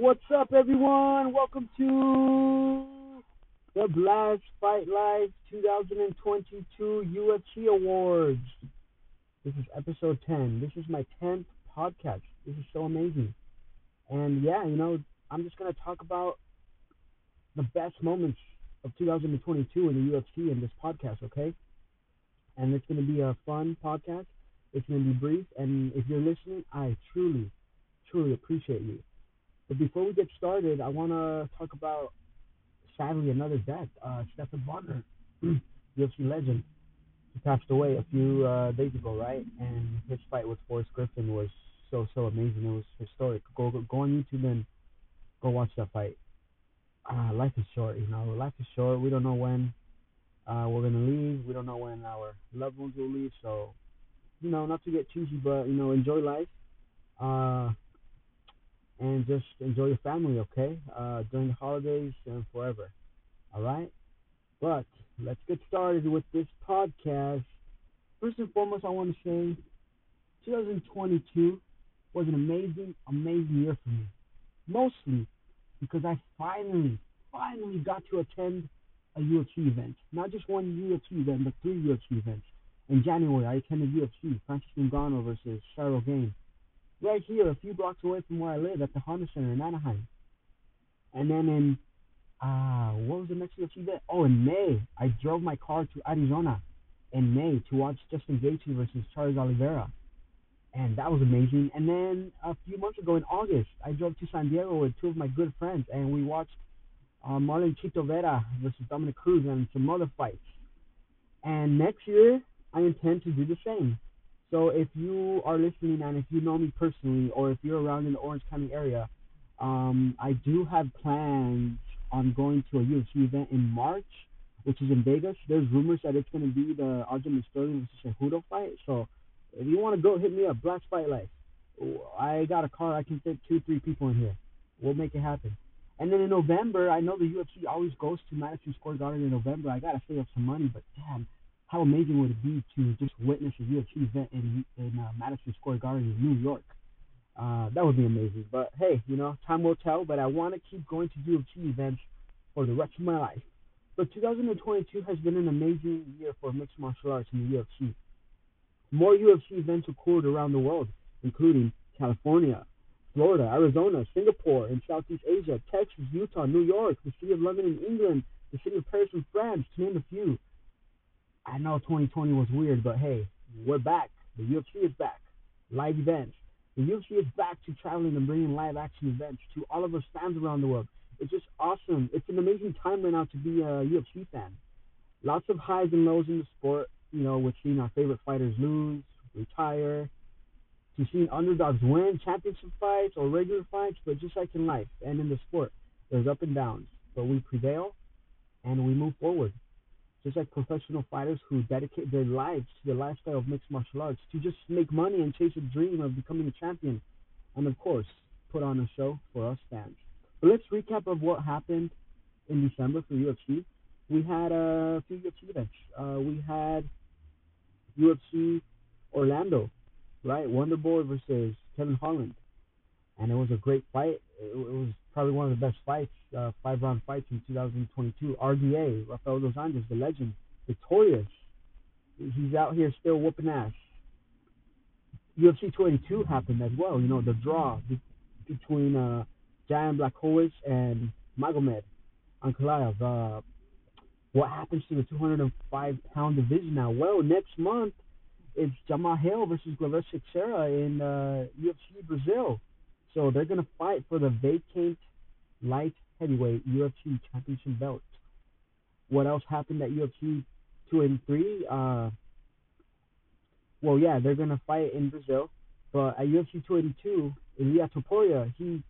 What's up, everyone? Welcome to the Black Fight Life 2022 UFC Awards. This is episode 10. This is my 10th podcast. This is so amazing. And yeah, I'm just going to talk about the best moments of 2022 in the UFC in this podcast, okay? And it's going to be a fun podcast. It's going to be brief. And if you're listening, I truly, truly appreciate you. But before we get started, I want to talk about, sadly, another death. Stefan Bonner, UFC legend, he passed away a few days ago, right? And his fight with Forrest Griffin was so amazing. It was historic. Go on YouTube and go watch that fight. Life is short, Life is short. We don't know when we're going to leave. We don't know when our loved ones will leave. So, not to get cheesy, but, enjoy life. And just enjoy your family, okay? During the holidays and forever, all right? But let's get started with this podcast. First and foremost, I want to say 2022 was an amazing, amazing year for me. Mostly because I finally got to attend a UFC event. Not just one UFC event, but three UFC events. In January, I attended UFC, Francis Ngannou versus Cyril Gane, right here, a few blocks away from where I live, at the Honda Center in Anaheim. And then in, what was the next UFC event? Oh, in May, I drove my car to Arizona in May to watch Justin Gaethje versus Charles Oliveira. And that was amazing. And then a few months ago in August, I drove to San Diego with two of my good friends, and we watched Marlon Chito Vera versus Dominic Cruz and some other fights. And next year, I intend to do the same. So if you are listening and if you know me personally or if you're around in the Orange County area, I do have plans on going to a UFC event in March, which is in Vegas. There's rumors that it's going to be the Aljamain Sterling versus Cejudo fight. So if you want to go, hit me up, Blast Fight Life. I got a car. I can fit 2-3 people in here. We'll make it happen. And then in November, I know the UFC always goes to Madison Square Garden in November. I got to save up some money, but damn. How amazing would it be to just witness a UFC event in Madison Square Garden in New York? That would be amazing. But, hey, time will tell. But I want to keep going to UFC events for the rest of my life. But 2022 has been an amazing year for mixed martial arts in the UFC. More UFC events occurred around the world, including California, Florida, Arizona, Singapore, and Southeast Asia, Texas, Utah, New York, the city of London in England, the city of Paris in France, to name a few. I know 2020 was weird, but hey, we're back. The UFC is back. Live events. The UFC is back to traveling and bringing live action events to all of us fans around the world. It's just awesome. It's an amazing time right now to be a UFC fan. Lots of highs and lows in the sport, with seeing our favorite fighters lose, retire, to seeing underdogs win, championship fights or regular fights, but just like in life and in the sport, there's up and downs, but we prevail and we move forward. Just like professional fighters who dedicate their lives to the lifestyle of mixed martial arts to just make money and chase a dream of becoming a champion and, of course, put on a show for us fans. But let's recap of what happened in December for UFC. We had a few UFC events. We had UFC Orlando, right? Wonder Boy versus Kevin Holland. And it was a great fight. It was probably one of the best fights, five-round fights in 2022. RDA, Rafael Dos Anjos, the legend, victorious. He's out here still whooping ass. UFC 22 happened as well. The draw between Jan Blachowicz and Magomed Ankalaev. What happens to the 205-pound division now? Well, next month it's Jamal Hill versus Glover Teixeira in UFC Brazil. So they're going to fight for the vacant light heavyweight UFC championship belt. What else happened at UFC 283? They're going to fight in Brazil. But at UFC 282, Ilya Topuria, he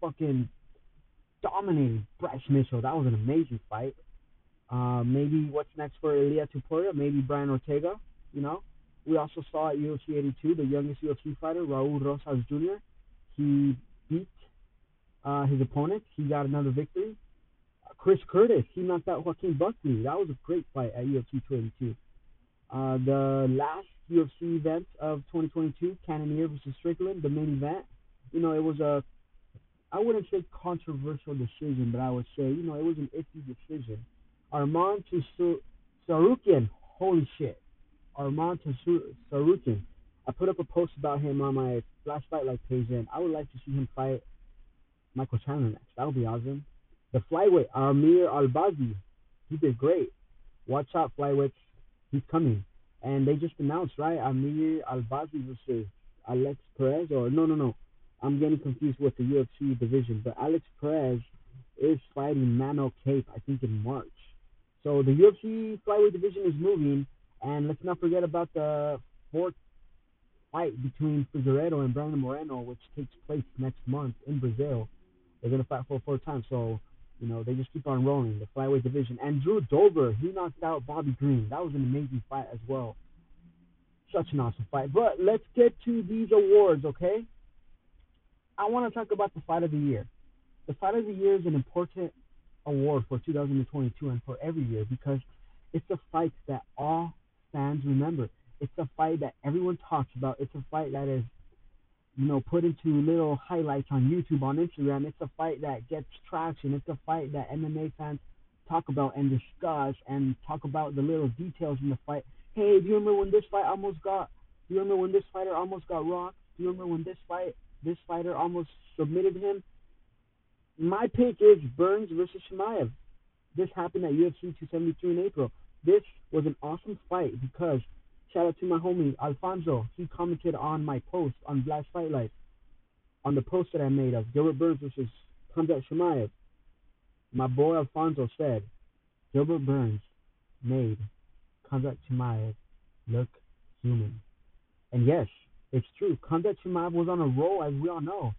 fucking dominated Bryce Mitchell. That was an amazing fight. Maybe what's next for Ilya Topuria? Maybe Brian Ortega, We also saw at UFC 82, the youngest UFC fighter, Raul Rosas Jr., he beat his opponent. He got another victory. Chris Curtis, he knocked out Joaquin Buckley. That was a great fight at UFC 282. The last UFC event of 2022, Cannonier versus Strickland, the main event. It was a I wouldn't say controversial decision, but I would say, you know, it was an iffy decision. Arman Tsarukian, holy shit. Arman Tsarukian. I put up a post about him on my Black Fight Life page, and I would like to see him fight Michael Chandler next. That would be awesome. The flyweight, Amir Albazi, he did great. Watch out, flyweight, he's coming. And they just announced, right, Amir Albazi versus Alex Perez, or no. I'm getting confused with the UFC division, but Alex Perez is fighting Nano Cape, I think, in March. So the UFC flyweight division is moving, and let's not forget about the fourth fight between Figueiredo and Brandon Moreno, which takes place next month in Brazil. They're going to fight for a fourth time, so, you know, they just keep on rolling, the flyweight division. And Drew Dober, he knocked out Bobby Green. That was an amazing fight as well. Such an awesome fight. But let's get to these awards, okay? I want to talk about the Fight of the Year. The Fight of the Year is an important award for 2022 and for every year because it's a fight that all fans remember. It's a fight that everyone talks about. It's a fight that is, you know, put into little highlights on YouTube, on Instagram. It's a fight that gets traction. It's a fight that MMA fans talk about and discuss and talk about the little details in the fight. Hey, do you remember when this fight almost got, do you remember when this fighter almost got rocked? Do you remember when this fighter almost submitted him? My pick is Burns versus Chimaev. This happened at UFC 273 in April. This was an awesome fight because, shout out to my homie, Alfonso. He commented on my post on Black Fight Life, on the post that I made of Gilbert Burns versus Khamzat Chimaev. My boy Alfonso said, Gilbert Burns made Khamzat Chimaev look human. And yes, it's true. Khamzat Chimaev was on a roll, as we all know.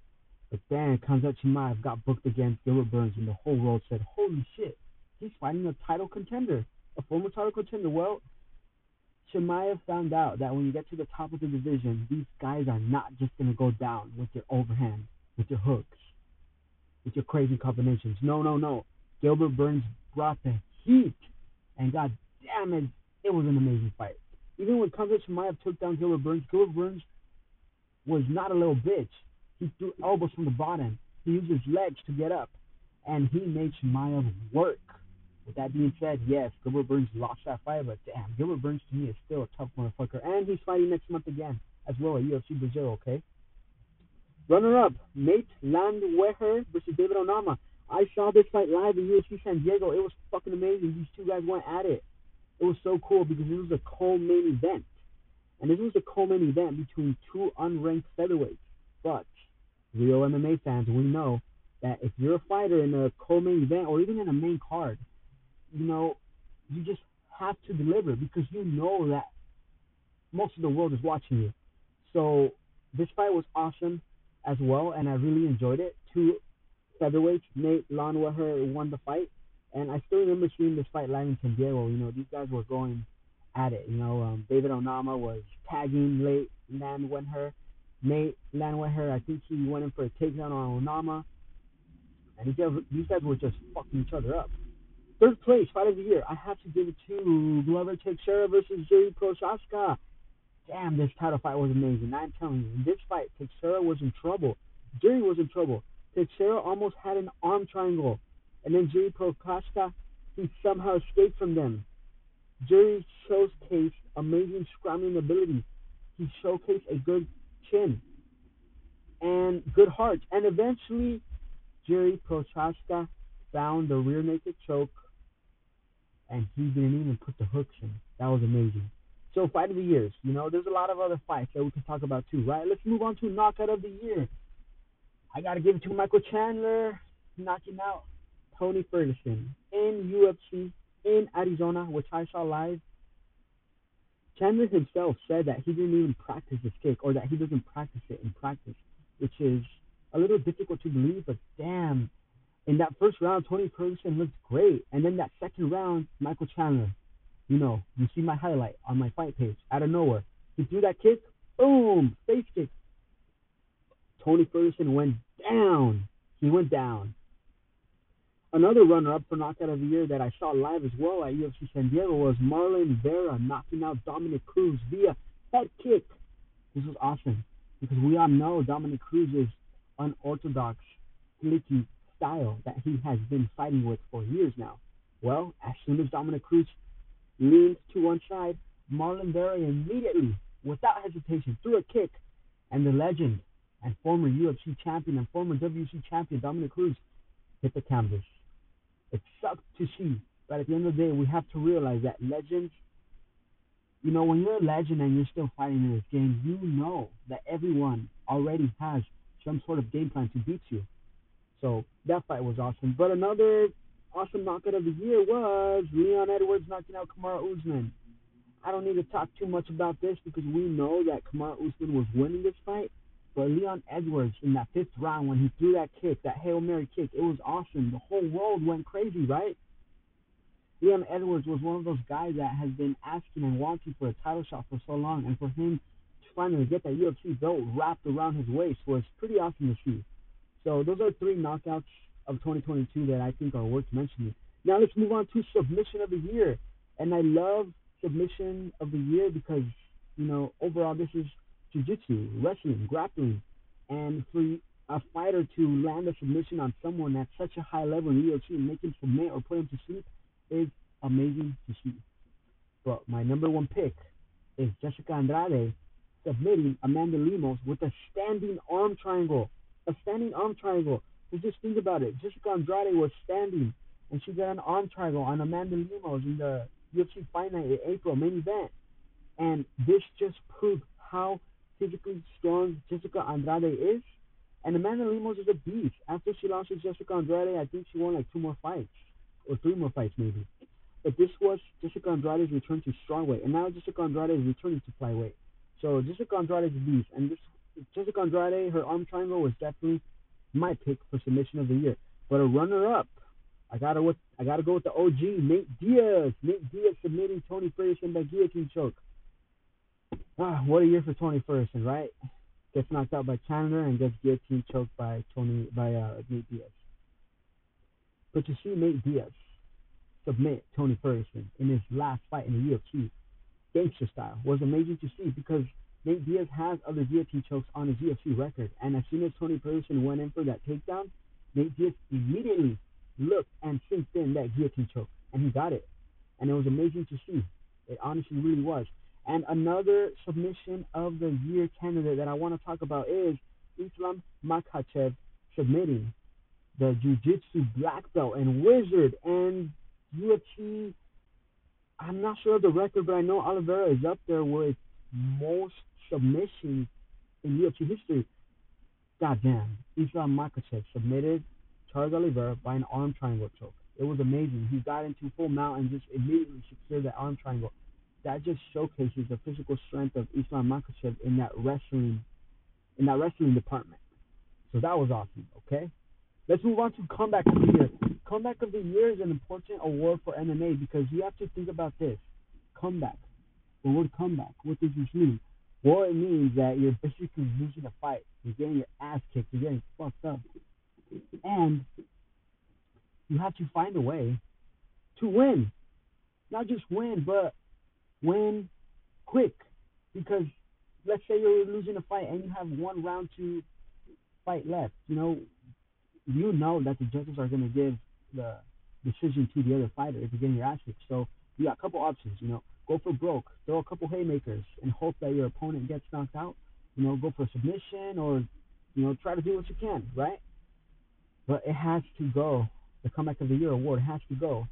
But then Khamzat Chimaev got booked against Gilbert Burns, and the whole world said, holy shit, he's fighting a title contender, a former title contender. Well, Chimaev found out that when you get to the top of the division, these guys are not just going to go down with your overhand, with your hooks, with your crazy combinations. No. Gilbert Burns brought the heat, and god damn it was an amazing fight. Even when Khamzat Chimaev took down Gilbert Burns was not a little bitch. He threw elbows from the bottom. He used his legs to get up, and he made Chimaev work. With that being said, yes, Gilbert Burns lost that fight, but damn, Gilbert Burns to me is still a tough motherfucker, and he's fighting next month again as well at UFC Brazil, okay? Runner-up, Nate Landwehr versus David Onama. I saw this fight live in UFC San Diego. It was fucking amazing. These two guys went at it. It was so cool because this was a co-main event, and this was a co-main event between two unranked featherweights, but real MMA fans, we know that if you're a fighter in a co-main event or even in a main card, you know, you just have to deliver because you know that most of the world is watching you. So this fight was awesome as well, and I really enjoyed it. Two featherweights, Nate Landwehr won the fight, and I still remember seeing this fight live in San Diego. You know, these guys were going at it. You know, David Onama was tagging Nate Landwehr. Nate Landwehr, I think he went in for a takedown on Onama, and these guys were just fucking each other up. Third place, fight of the year. I have to give it to Glover Teixeira versus Jiří Procházka. Damn, this title fight was amazing. I'm telling you, in this fight, Teixeira was in trouble. Jiří was in trouble. Teixeira almost had an arm triangle, and then Jiří Procházka, he somehow escaped from them. Jiří showcased amazing scrambling ability. He showcased a good chin and good heart, and eventually Jiří Procházka found the rear naked choke, and he didn't even put the hooks in. That was amazing. So fight of the years, you know, there's a lot of other fights that we can talk about too, right? Let's move on to knockout of the year. I gotta give it to Michael Chandler knocking out Tony Ferguson in UFC in Arizona, which I saw live. Chandler himself said that he didn't even practice this kick, or that he doesn't practice it in practice, which is a little difficult to believe, but damn. In that first round, Tony Ferguson looked great. And then that second round, Michael Chandler, you know, you see my highlight on my fight page, out of nowhere. He threw that kick, boom, face kick. Tony Ferguson went down. He went down. Another runner-up for knockout of the year that I saw live as well at UFC San Diego was Marlon Vera knocking out Dominic Cruz via head kick. This was awesome because we all know Dominic Cruz is unorthodox sneaky style that he has been fighting with for years now. Well, as soon as Dominic Cruz leans to one side, Marlon Barry immediately, without hesitation, threw a kick, and the legend and former UFC champion and former WC champion Dominic Cruz hit the canvas. It sucked to see, but at the end of the day, we have to realize that legends, you know, when you're a legend and you're still fighting in this game, you know that everyone already has some sort of game plan to beat you. So that fight was awesome. But another awesome knockout of the year was Leon Edwards knocking out Kamaru Usman. I don't need to talk too much about this because we know that Kamaru Usman was winning this fight. But Leon Edwards, in that fifth round, when he threw that kick, that Hail Mary kick, it was awesome. The whole world went crazy, right? Leon Edwards was one of those guys that has been asking and wanting for a title shot for so long, and for him to finally get that UFC belt wrapped around his waist was pretty awesome to see. So those are three knockouts of 2022 that I think are worth mentioning. Now let's move on to submission of the year. And I love submission of the year because, you know, overall this is jiu-jitsu, wrestling, grappling. And for a fighter to land a submission on someone at such a high level in UFC and make him submit or put him to sleep is amazing to see. But my number one pick is Jessica Andrade submitting Amanda Lemos with a standing arm triangle. A standing arm triangle. So just think about it. Jessica Andrade was standing, and she got an arm triangle on Amanda Lemos in the UFC Fight Night in April main event. And this just proved how physically strong Jessica Andrade is. And Amanda Lemos is a beast. After she lost to Jessica Andrade, I think she won like 2 more fights. Or 3 more fights, maybe. But this was Jessica Andrade's return to strongweight. And now Jessica Andrade is returning to flyweight. So Jessica Andrade is a beast. And this Jessica Andrade, her arm triangle was definitely my pick for submission of the year. But a runner-up, I gotta go with the OG, Nate Diaz. Nate Diaz submitting Tony Ferguson by guillotine choke. Ah, what a year for Tony Ferguson, right? Gets knocked out by Chandler and gets guillotine choked by Nate Diaz. But to see Nate Diaz submit Tony Ferguson in his last fight in the UFC, gangster style, was amazing to see because Nate Diaz has other guillotine chokes on his UFC record, and as soon as Tony Ferguson went in for that takedown, Nate Diaz immediately looked and synced in that guillotine choke, and he got it. And it was amazing to see. It honestly really was. And another submission of the year candidate that I want to talk about is Islam Makhachev submitting the Jiu-Jitsu black belt and wizard and UFC. I'm not sure of the record, but I know Oliveira is up there with most submission in UFC history. Goddamn, Islam Makhachev submitted Charles Oliveira by an arm triangle choke. It was amazing. He got into full mount and just immediately secured that arm triangle. That just showcases the physical strength of Islam Makhachev in that wrestling department. So that was awesome. Okay, let's move on to comeback of the year. Comeback of the year is an important award for MMA because you have to think about this comeback. The word comeback, what does this mean? Well, it means that you're basically losing a fight. You're getting your ass kicked. You're getting fucked up. And you have to find a way to win. Not just win, but win quick. Because let's say you're losing a fight and you have 1 round to fight left. You know that the judges are going to give the decision to the other fighter if you're getting your ass kicked. So you got a couple options, Go for broke, throw a couple haymakers, and hope that your opponent gets knocked out. Go for submission or, try to do what you can, right? But it has to go. The Comeback of the Year award has to go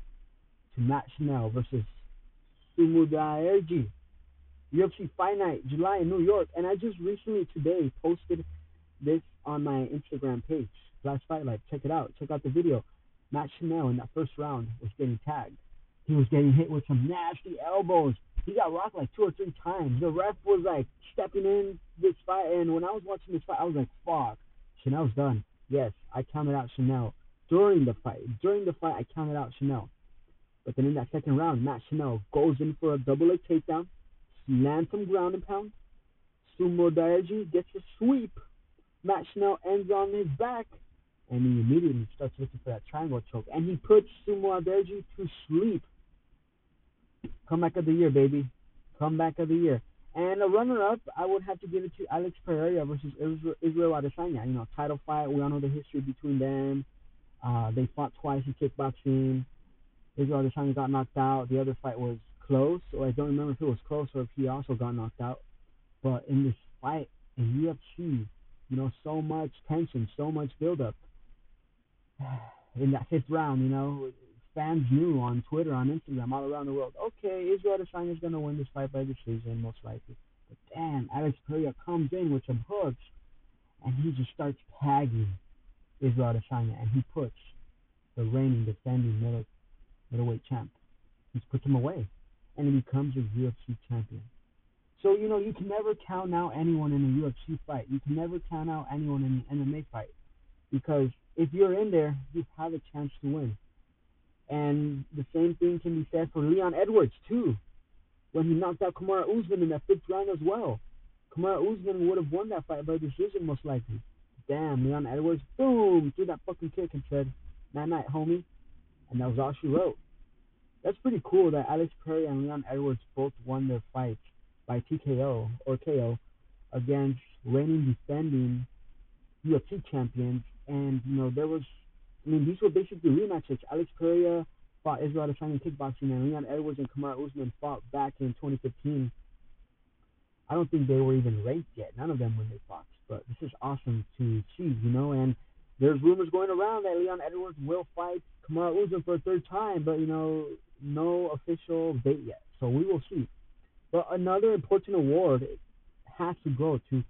to Matt Schnell versus Sumudaerji. UFC Fight Night, July in New York. And I just recently today posted this on my Instagram page, Black Fight Life. Check it out. Check out the video. Matt Schnell in that first round was getting tagged. He was getting hit with some nasty elbows. He got rocked like 2 or 3 times. The ref was like stepping in this fight. And when I was watching this fight, I was like, fuck, Chanel's done. Yes, I counted out Chanel during the fight. During the fight, I counted out Chanel. But then in that second round, Matt Schnell goes in for a double leg takedown, lands some ground and pound. Sumudaerji gets a sweep. Matt Schnell ends on his back. And he immediately starts looking for that triangle choke. And he puts Sumudaerji to sleep. Comeback of the year, baby. Comeback of the year. And a runner-up, I would have to give it to Alex Pereira versus Israel Adesanya. You know, title fight. We all know the history between them. They fought twice in kickboxing. Israel Adesanya got knocked out. The other fight was close. So I don't remember if it was close or if he also got knocked out. But in this fight, in UFC, you know, so much tension, so much buildup. In that fifth round, you know, fans knew on Twitter, on Instagram, all around the world, okay, Israel Adesanya is going to win this fight by decision, most likely. But damn, Alex Pereira comes in with some hooks, and he just starts tagging Israel Adesanya, and he puts the reigning, defending middleweight champ. He's put him away, and he becomes a UFC champion. So, you know, you can never count out anyone in a UFC fight. You can never count out anyone in an MMA fight, because if you're in there, you have a chance to win. And the same thing can be said for Leon Edwards, too, when he knocked out Kamaru Usman in that fifth round as well. Kamaru Usman would have won that fight by decision, most likely. Damn, Leon Edwards, boom, threw that fucking kick and said, night-night, homie. And that was all she wrote. That's pretty cool that Alex Perry and Leon Edwards both won their fights by TKO or KO against reigning, defending UFC champions. And, you know, there was... I mean, these were basically rematches. Alex Pereira fought Israel Adesanya in kickboxing, and Leon Edwards and Kamaru Usman fought back in 2015. I don't think they were even ranked yet, none of them when they fought. But this is awesome to see, you know, and there's rumors going around that Leon Edwards will fight Kamaru Usman for a third time, but, you know, no official date yet. So we will see. But another important award has to go to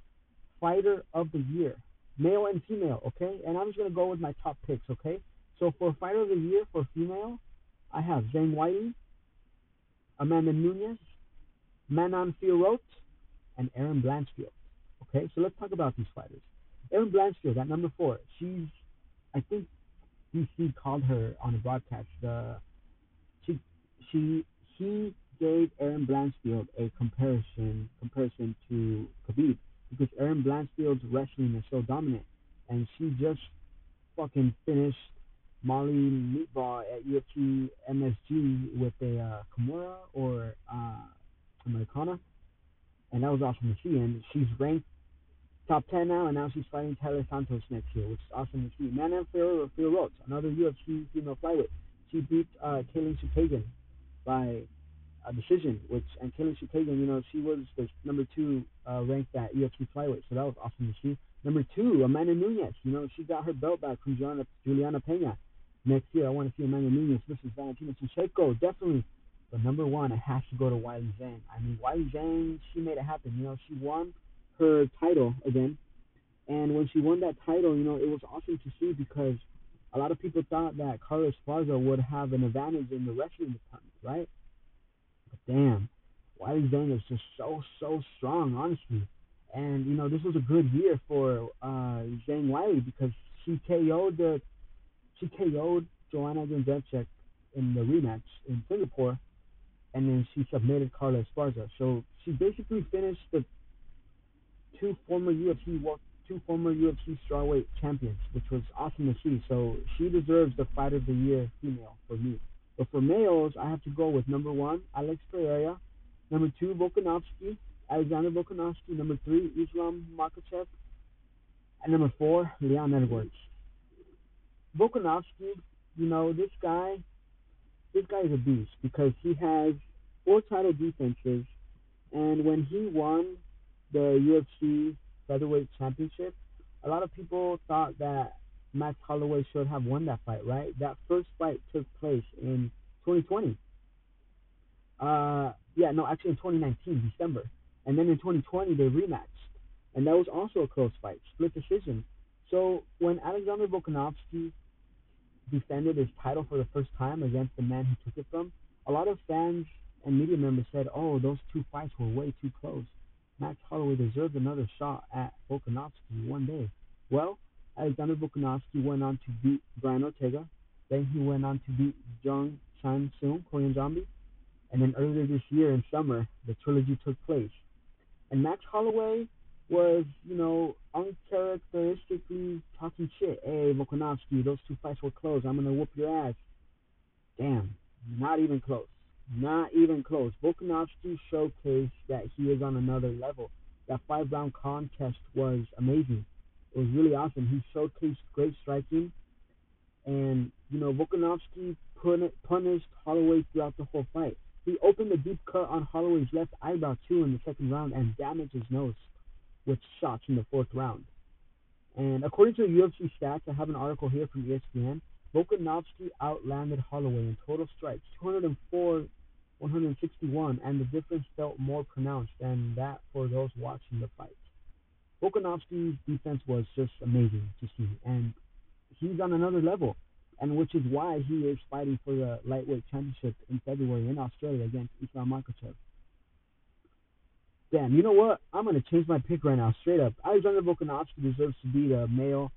Fighter of the Year. Male and female, okay? And I'm just going to go with my top picks, okay? So for Fighter of the Year, for female, I have Zhang Weili, Amanda Nunez, Manon Fiorot, and Erin Blanchfield, okay? So let's talk about these fighters. Erin Blanchfield, at number 4, she's, I think DC called her on a broadcast. He gave Erin Blanchfield a comparison to Khabib, because Erin Blanchfield's wrestling is so dominant, and she just fucking finished Molly Meatball at UFC MSG with a Kimura or Americana, and that was awesome to see. And she's ranked top 10 now, and now she's fighting Tyler Santos next year, which is awesome to see. Manon Fiorot, another UFC female flyweight, she beat Kaylin Chukagian by decision, and Kaylin Chukagian, you know, she was the number 2 ranked at UFC flyweight, so that was awesome to see. Number 2, Amanda Nunez, you know, she got her belt back from Juliana Pena. Next year, I want to see Amanda Nunez versus Valentina Shevchenko, definitely. But number 1, it has to go to Weili Zhang. I mean, Weili Zhang, she made it happen, you know, she won her title again, and when she won that title, you know, it was awesome to see, because a lot of people thought that Carla Esparza would have an advantage in the wrestling department, right? Damn, Weili Zhang is just so strong, honestly. And, you know, this was a good year for Zhang Weili, because she KO'd Joanna Jędrzejczyk in the rematch in Singapore, and then she submitted Carla Esparza. So she basically finished the two former UFC strawweight champions, which was awesome to see. So she deserves the Fighter of the Year female for me. But for males, I have to go with number 1, Alex Pereira, number 2, Volkanovski, Alexander Volkanovski, number 3, Islam Makhachev, and number 4, Leon Edwards. Volkanovski, you know, this guy is a beast, because he has 4 title defenses, and when he won the UFC Featherweight Championship, a lot of people thought that Max Holloway should have won that fight, right? That first fight took place in 2020. Actually in 2019, December. And then in 2020, they rematched. And that was also a close fight, split decision. So when Alexander Volkanovski defended his title for the first time against the man who took it from, a lot of fans and media members said, oh, those 2 fights were way too close. Max Holloway deserved another shot at Volkanovski one day. Well, Alexander Volkanovski went on to beat Brian Ortega. Then he went on to beat Jung Chan-sung, Korean Zombie. And then earlier this year in summer, the trilogy took place. And Max Holloway was, you know, uncharacteristically talking shit. Hey, Volkanovski, those 2 fights were close. I'm going to whoop your ass. Damn, not even close. Not even close. Volkanovski showcased that he is on another level. That 5-round contest was amazing. It was really awesome. He showcased great striking. And, you know, Volkanovski punished Holloway throughout the whole fight. He opened a deep cut on Holloway's left eyebrow, too, in the second round and damaged his nose with shots in the fourth round. And according to UFC stats, I have an article here from ESPN, Volkanovski outlanded Holloway in total strikes, 204, 161, and the difference felt more pronounced than that for those watching the fight. Volkanovski's defense was just amazing to see, and he's on another level, and which is why he is fighting for the lightweight championship in February in Australia against Islam Makhachev. Damn, you know what? I'm going to change my pick right now, straight up. Alexander Volkanovski deserves to be the male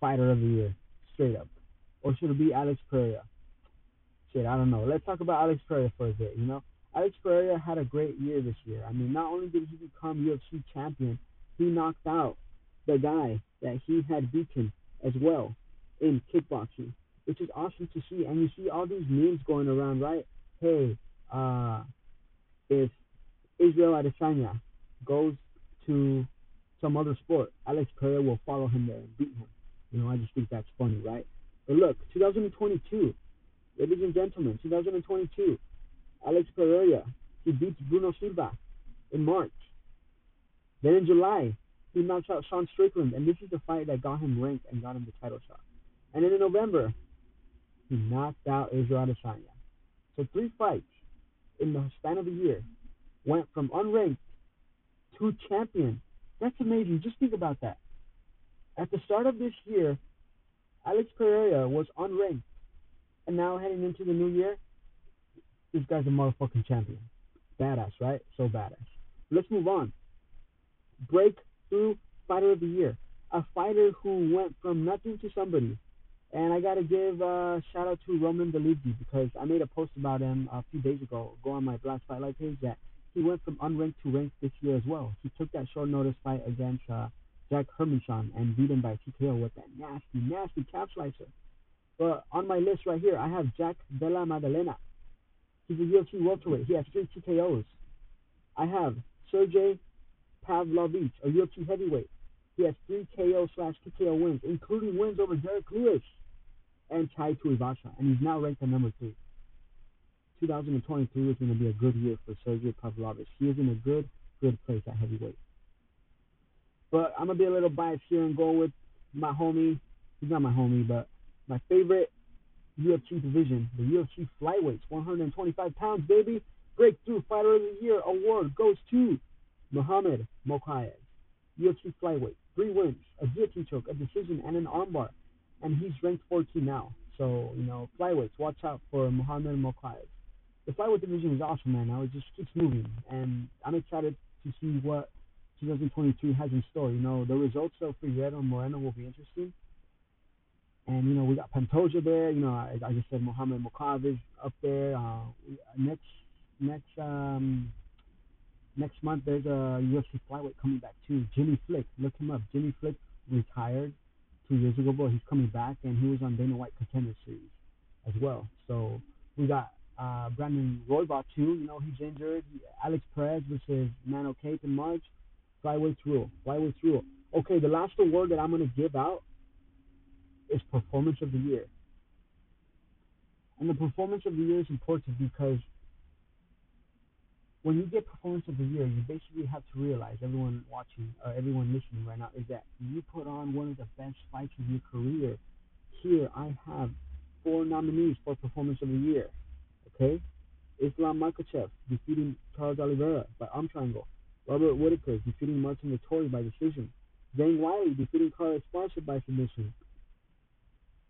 fighter of the year, straight up. Or should it be Alex Pereira? Shit, I don't know. Let's talk about Alex Pereira for a bit, you know? Alex Pereira had a great year this year. I mean, not only did he become UFC champion, he knocked out the guy that he had beaten as well in kickboxing, which is awesome to see. And you see all these memes going around, right? Hey, if Israel Adesanya goes to some other sport, Alex Pereira will follow him there and beat him. You know, I just think that's funny, right? But look, 2022, ladies and gentlemen, 2022, Alex Pereira, he beats Bruno Silva in March. Then in July, he knocks out Sean Strickland, and this is the fight that got him ranked and got him the title shot. And then in November, he knocked out Israel Adesanya. So 3 fights in the span of a year. Went from unranked to champion. That's amazing. Just think about that. At the start of this year, Alex Pereira was unranked. And now heading into the new year, this guy's a motherfucking champion. Badass, right? So badass. Let's move on. Breakthrough Fighter of the Year. A fighter who went from nothing to somebody. And I got to give a shout-out to Roman Dolidze because I made a post about him a few days ago. Go on my Black Fight Life page that he went from unranked to ranked this year as well. He took that short notice fight against Jack Hermanson and beat him by TKO with that nasty, nasty calf slicer. But on my list right here, I have Jack Della Maddalena. He's a UFC welterweight. He has 3 TKOs. I have Sergey Pavlovich, a UFC heavyweight. He has 3 KO/TKO wins, including wins over Derek Lewis and Tai Tuivasa, and he's now ranked at number 3. 2023 is going to be a good year for Sergey Pavlovich. He is in a good, good place at heavyweight. But I'm going to be a little biased here and go with my homie. He's not my homie, but my favorite UFC division, the UFC flyweights, 125 pounds, baby. Breakthrough Fighter of the Year award goes to Muhammad Mokaev, UFC flyweight. 3 wins, a guillotine choke, a decision, and an armbar. And he's ranked 14 now. So, you know, flyweights, watch out for Muhammad Mokaev. The flyweight division is awesome, man. Now it just keeps moving, and I'm excited to see what 2023 has in store. You know, the results of Figueiredo Moreno will be interesting, and you know we got Pantoja there. You know, I just said Muhammad Mokaev is up there. Next month there's a UFC flyweight coming back too. Jimmy Flick, look him up. Jimmy Flick retired 2 years ago, but he's coming back, and he was on Dana White Contender Series as well. So we got. Brandon Roybal too, you know, he's injured. Alex Perez versus Mano Cape in March. Flyweights rule. Okay, the last award that I'm going to give out is Performance of the Year. And the Performance of the Year is important because when you get Performance of the Year, you basically have to realize, everyone watching, or everyone listening right now, is that you put on one of the best fights of your career. Here I have 4 nominees for Performance of the Year. Okay, Islam Makhachev defeating Charles Oliveira by arm triangle. Robert Whittaker defeating Martin Vettori by decision. Zhang Weili defeating Carlos Esparza by submission.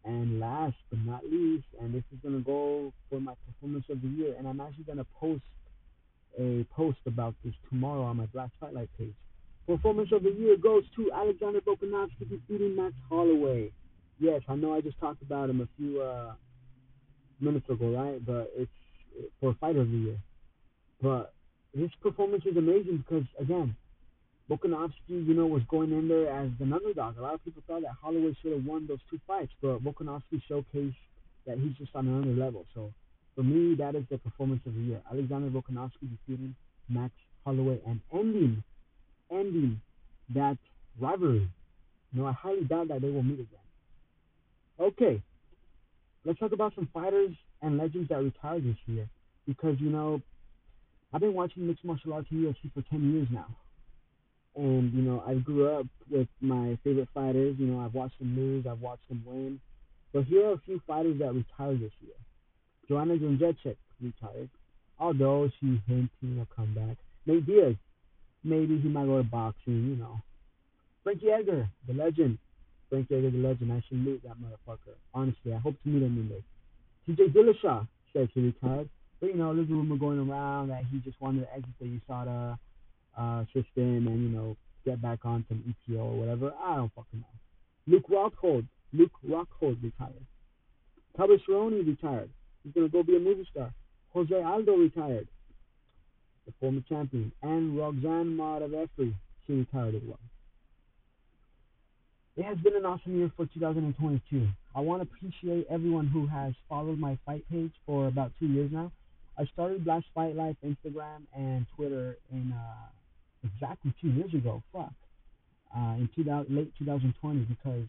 And last but not least, and this is going to go for my Performance of the Year, and I'm actually going to post a post about this tomorrow on my Black Spotlight page. Performance of the Year goes to Alexander Volkanovski defeating Max Holloway. Yes, I know I just talked about him a few minutes ago, right? But it's for Fighter of the Year. But his performance is amazing because, again, Volkanovski, you know, was going in there as an underdog. A lot of people thought that Holloway should have won those 2 fights, but Volkanovski showcased that he's just on another level. So For me, that is the performance of the year. Alexander Volkanovski defeating Max Holloway and ending that rivalry. No, I highly doubt that they will meet again. Okay, let's talk about some fighters and legends that retired this year. Because, you know, I've been watching mixed martial arts and UFC for 10 years now. And, you know, I grew up with my favorite fighters. You know, I've watched them lose, I've watched them win. But here are a few fighters that retired this year. Joanna Jędrzejczyk retired, although she's hinting a comeback. Nate Diaz, maybe he might go to boxing, you know. Frankie Edgar, the legend. Frankie Edgar, the legend. I should meet that motherfucker. Honestly, I hope to meet him one day. TJ Dillashaw says he retired. But, you know, there's a rumor going around that he just wanted to exit the USADA system and, you know, get back on some EPO or whatever. I don't fucking know. Luke Rockhold retired. Talbot Cerrone retired. He's going to go be a movie star. Jose Aldo retired, the former champion. And Roxanne Modafferi, she retired as well. It has been an awesome year for 2022. I want to appreciate everyone who has followed my fight page for about 2 years now. I started Black Fight Life, Instagram, and Twitter in exactly 2 years ago. Fuck. Late 2020, because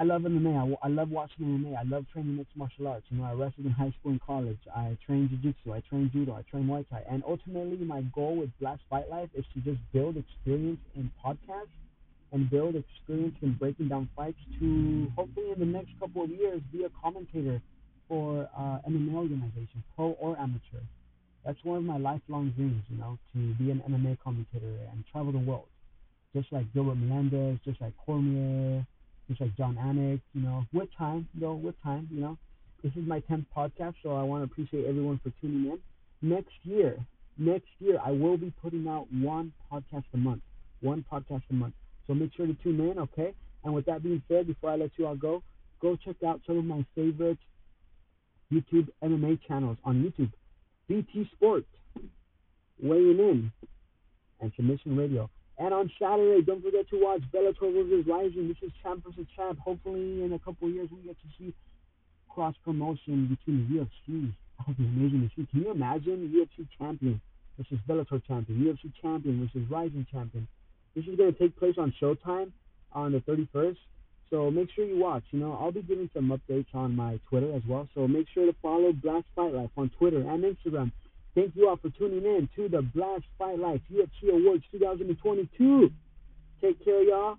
I love MMA. I love watching MMA. I love training mixed martial arts. You know, I wrestled in high school and college. I trained jiu-jitsu. I trained judo. I trained Muay Thai. And ultimately, my goal with Black Fight Life is to just build experience in podcasts and build experience in breaking down fights to hopefully in the next couple of years be a commentator for MMA organizations, pro or amateur. That's one of my lifelong dreams, you know, to be an MMA commentator and travel the world, just like Gilbert Melendez, just like Cormier, just like John Anik, you know, with time, you know. This is my 10th podcast, so I want to appreciate everyone for tuning in. Next year, I will be putting out one podcast a month. So make sure to tune in, okay? And with that being said, before I let you all go check out some of my favorite YouTube MMA channels on YouTube. BT Sport, Weighing In, and Submission Radio. And on Saturday, don't forget to watch Bellator vs. Rising. This is champ versus champ. Hopefully, in a couple of years, we get to see cross-promotion between the UFC. That would be amazing to see. Can you imagine UFC champion versus Bellator champion, UFC champion versus Rising champion? This is going to take place on Showtime on the 31st, so make sure you watch. You know, I'll be giving some updates on my Twitter as well, so make sure to follow Blast Fight Life on Twitter and Instagram. Thank you all for tuning in to the Blast Fight Life UFC Awards 2022. Take care, y'all.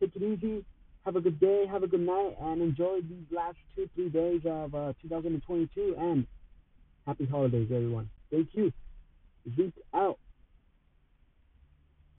Take it easy. Have a good day. Have a good night. And enjoy these last 2-3 days of 2022. And happy holidays, everyone. Thank you. Zeke out.